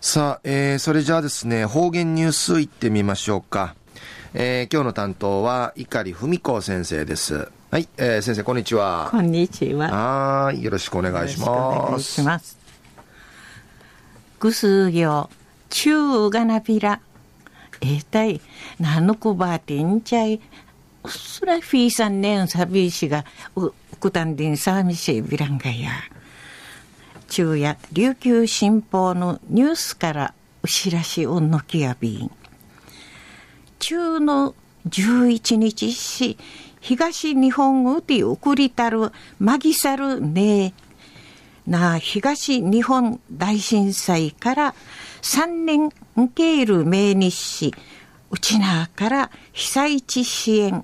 さあ、それじゃあですね、方言ニュースいってみましょうか。今日の担当は碇文子先生です。はい、先生こんにちは。こんにちは。はい、よろしくお願いします。よろしくお願いします。ぐすぎょうちゅうがなびら。たいなのこばてんちゃい。うっすらフィーさんねんさびしがうくたんでんさみしびらんがや。昼夜琉球新報のニュースからうしらしおんのきやびん。中の11日し東日本うてうくりたるまぎさるねな東日本大震災から3年んけいる命日しうちなから被災地支援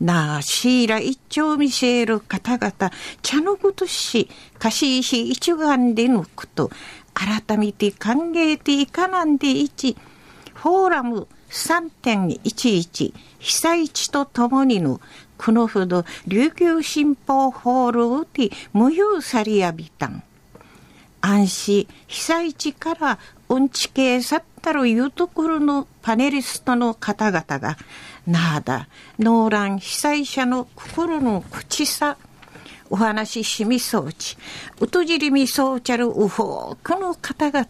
なシーラ一丁見せる方々茶のことしかしいし一眼でぬくと改めて歓迎ていかなんでいちフォーラム3.11 被災地とともにのこのほど琉球新報ホールをて無用さりやびたん安心被災地からうんちけさったるいうところのパネリストの方々がなだノーラン被災者の心の口さお話ししみそうちうとじりみそうちゃるうほうくの方々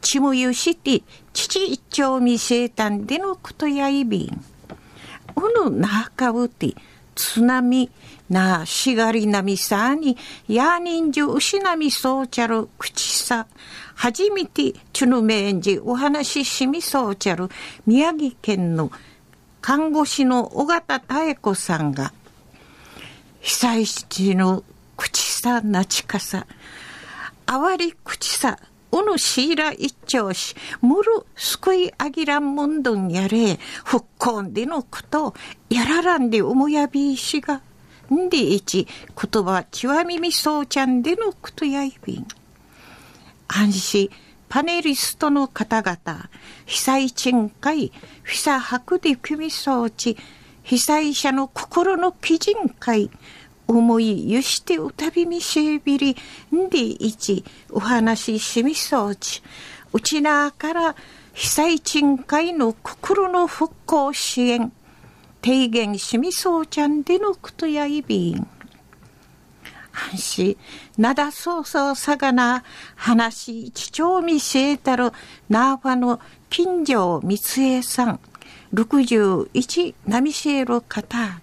ちもゆして父一丁見せたんでのことやいびんうぬなかうて津波なしがりなみさにやにんじゅうしなみそうちゃる口さはじめてちぬめんじお話ししみそうちゃる宮城県の看護師の尾形妙子さんが被災地の口さなちかさあわり口さうぬシーラ一丁しむるすくいあぎらんむんどんやれ復興でのことやららんでおもやびいしがんでいち言葉ちわみみそうちゃんでのことやいびん安心パネリストの方々被災地んかいひさはくでくみそうち被災者の心のきじんかい思いゆしてうたびみしびりんでいちお話ししみそうちうちなから被災地んかいの心の復興支援提言しみそうちゃんでのことやいびん安心なだそうそうさがな話ちちょうみせえたるなわの金城光恵さん61なみせえる方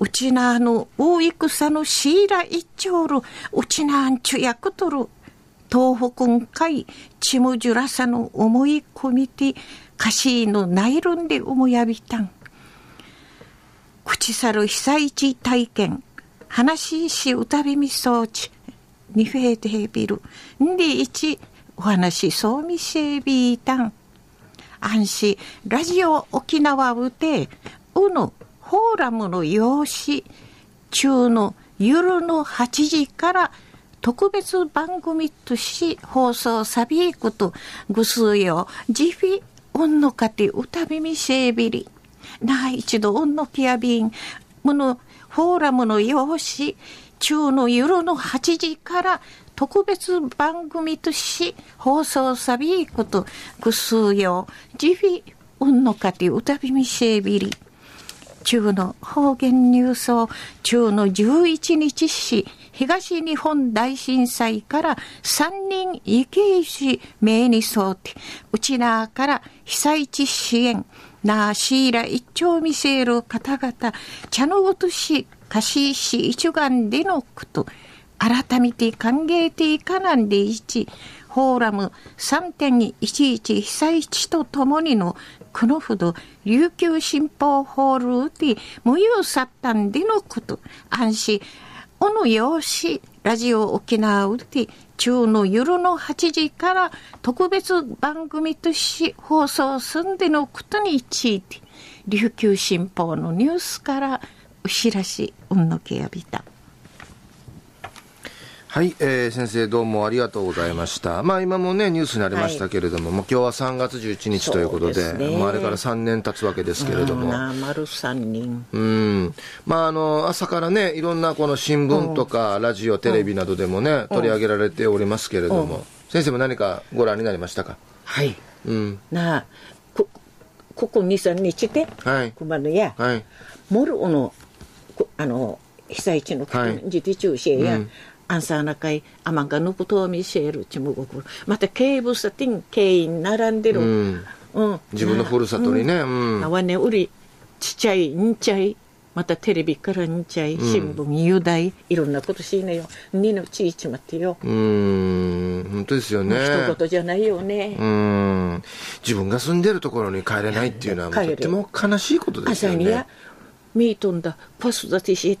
うちなの大戦のシーラ一丁るうちなんちゅやくとる東北んかいちむじゅらさの思い込みてかしいのないるんで思やびたん口さる被災地体験話ししうたびみそうちにふえてびるんでいちお話しそうみせびたん安心ラジオ沖縄うてうぬフォーラムの用紙中の夜の8時から特別番組とし放送さびいくとぐすよじびおんのかてうたびみせびりなあ一度おんのきやびんものフォーラムの用紙中の夜の8時から特別番組とし放送さびいくとぐすよじびおんのかてうたびみせびり中の方言ニュースを中の11日し東日本大震災から3人生きし命に沿ってうちなから被災地支援なシーラ一丁見せる方々茶のごとしかしいし一眼でのこと改めて歓迎ていかなんでいちフォーラム 3.11 被災地とともにのこのほど琉球新報ホールで無用さったんでのこと安心おのよしラジオ沖縄で中の夜の8時から特別番組とし放送すんでのことについて琉球新報のニュースからお知らしうんのけやびた。はい、先生どうもありがとうございました。まあ今もねニュースになりましたけれども、はい、もう今日は3月11日ということで、まあ、あれから3年経つわけですけれども、丸3年。うん。まあ朝からねいろんなこの新聞とか、ラジオテレビなどでもね、取り上げられておりますけれども、先生も何かご覧になりましたか？はい、うん、なあここ 2,3 日で、はい、熊野や、はい、モルオの被災地の自治中心や、はいうんアンサーなかいアマンガヌクトーミシェルチムゴクまたケイブサティンケイン並んでる、うんうん、自分のふるさとにねなわねうりちっちゃいんちゃいまたテレビからんちゃい新聞雄大いろんなことしいなよにのちいちまってよ本当ですよね一言じゃないよね自分が住んでるところに帰れないっていうのはもうとっても悲しいことですよね朝にやミートンだパスだてし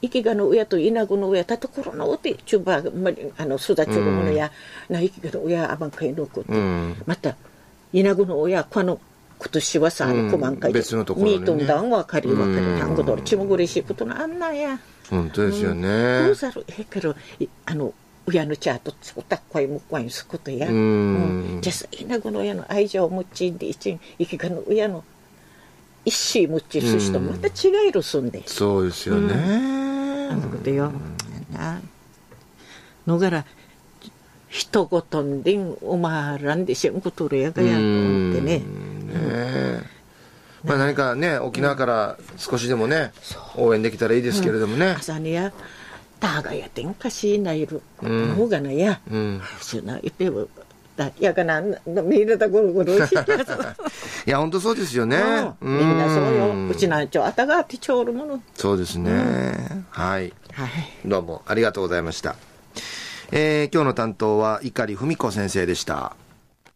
池がの親と稲子の親たところのおてちゅばま育ちのものや、うん、な池がの親あばんかいのこと、うん、また稲子の親この今年はさ小満開でミートンダウンはかりわかりハンゴドルちもぐれしいことのあんなんや本当ですよね、うん、どうざるええけど親のチャートつこたっこいむっこいんすことや、うんうん、じゃさ稲子の親の愛情を持ちんで一ん池がの親の一心持ちする人また違いるすんで、うん、そうですよね、うんあのことよ、のがら一言でおまらんでしんことるやがやと思ってね。まあ何かね沖縄から少しでもね、うん、応援できたらいいですけれどもね。朝にやたがやてんかしないるほうがなや。そんな言ってもやがなみんなだゴロゴロしてる。いや本当そうですよね。うん、みんなそうよ。うちなんちょあたがあってちょうるもの。そうですね。うん、はい、はい。どうもありがとうございました。今日の担当は碇文子先生でした。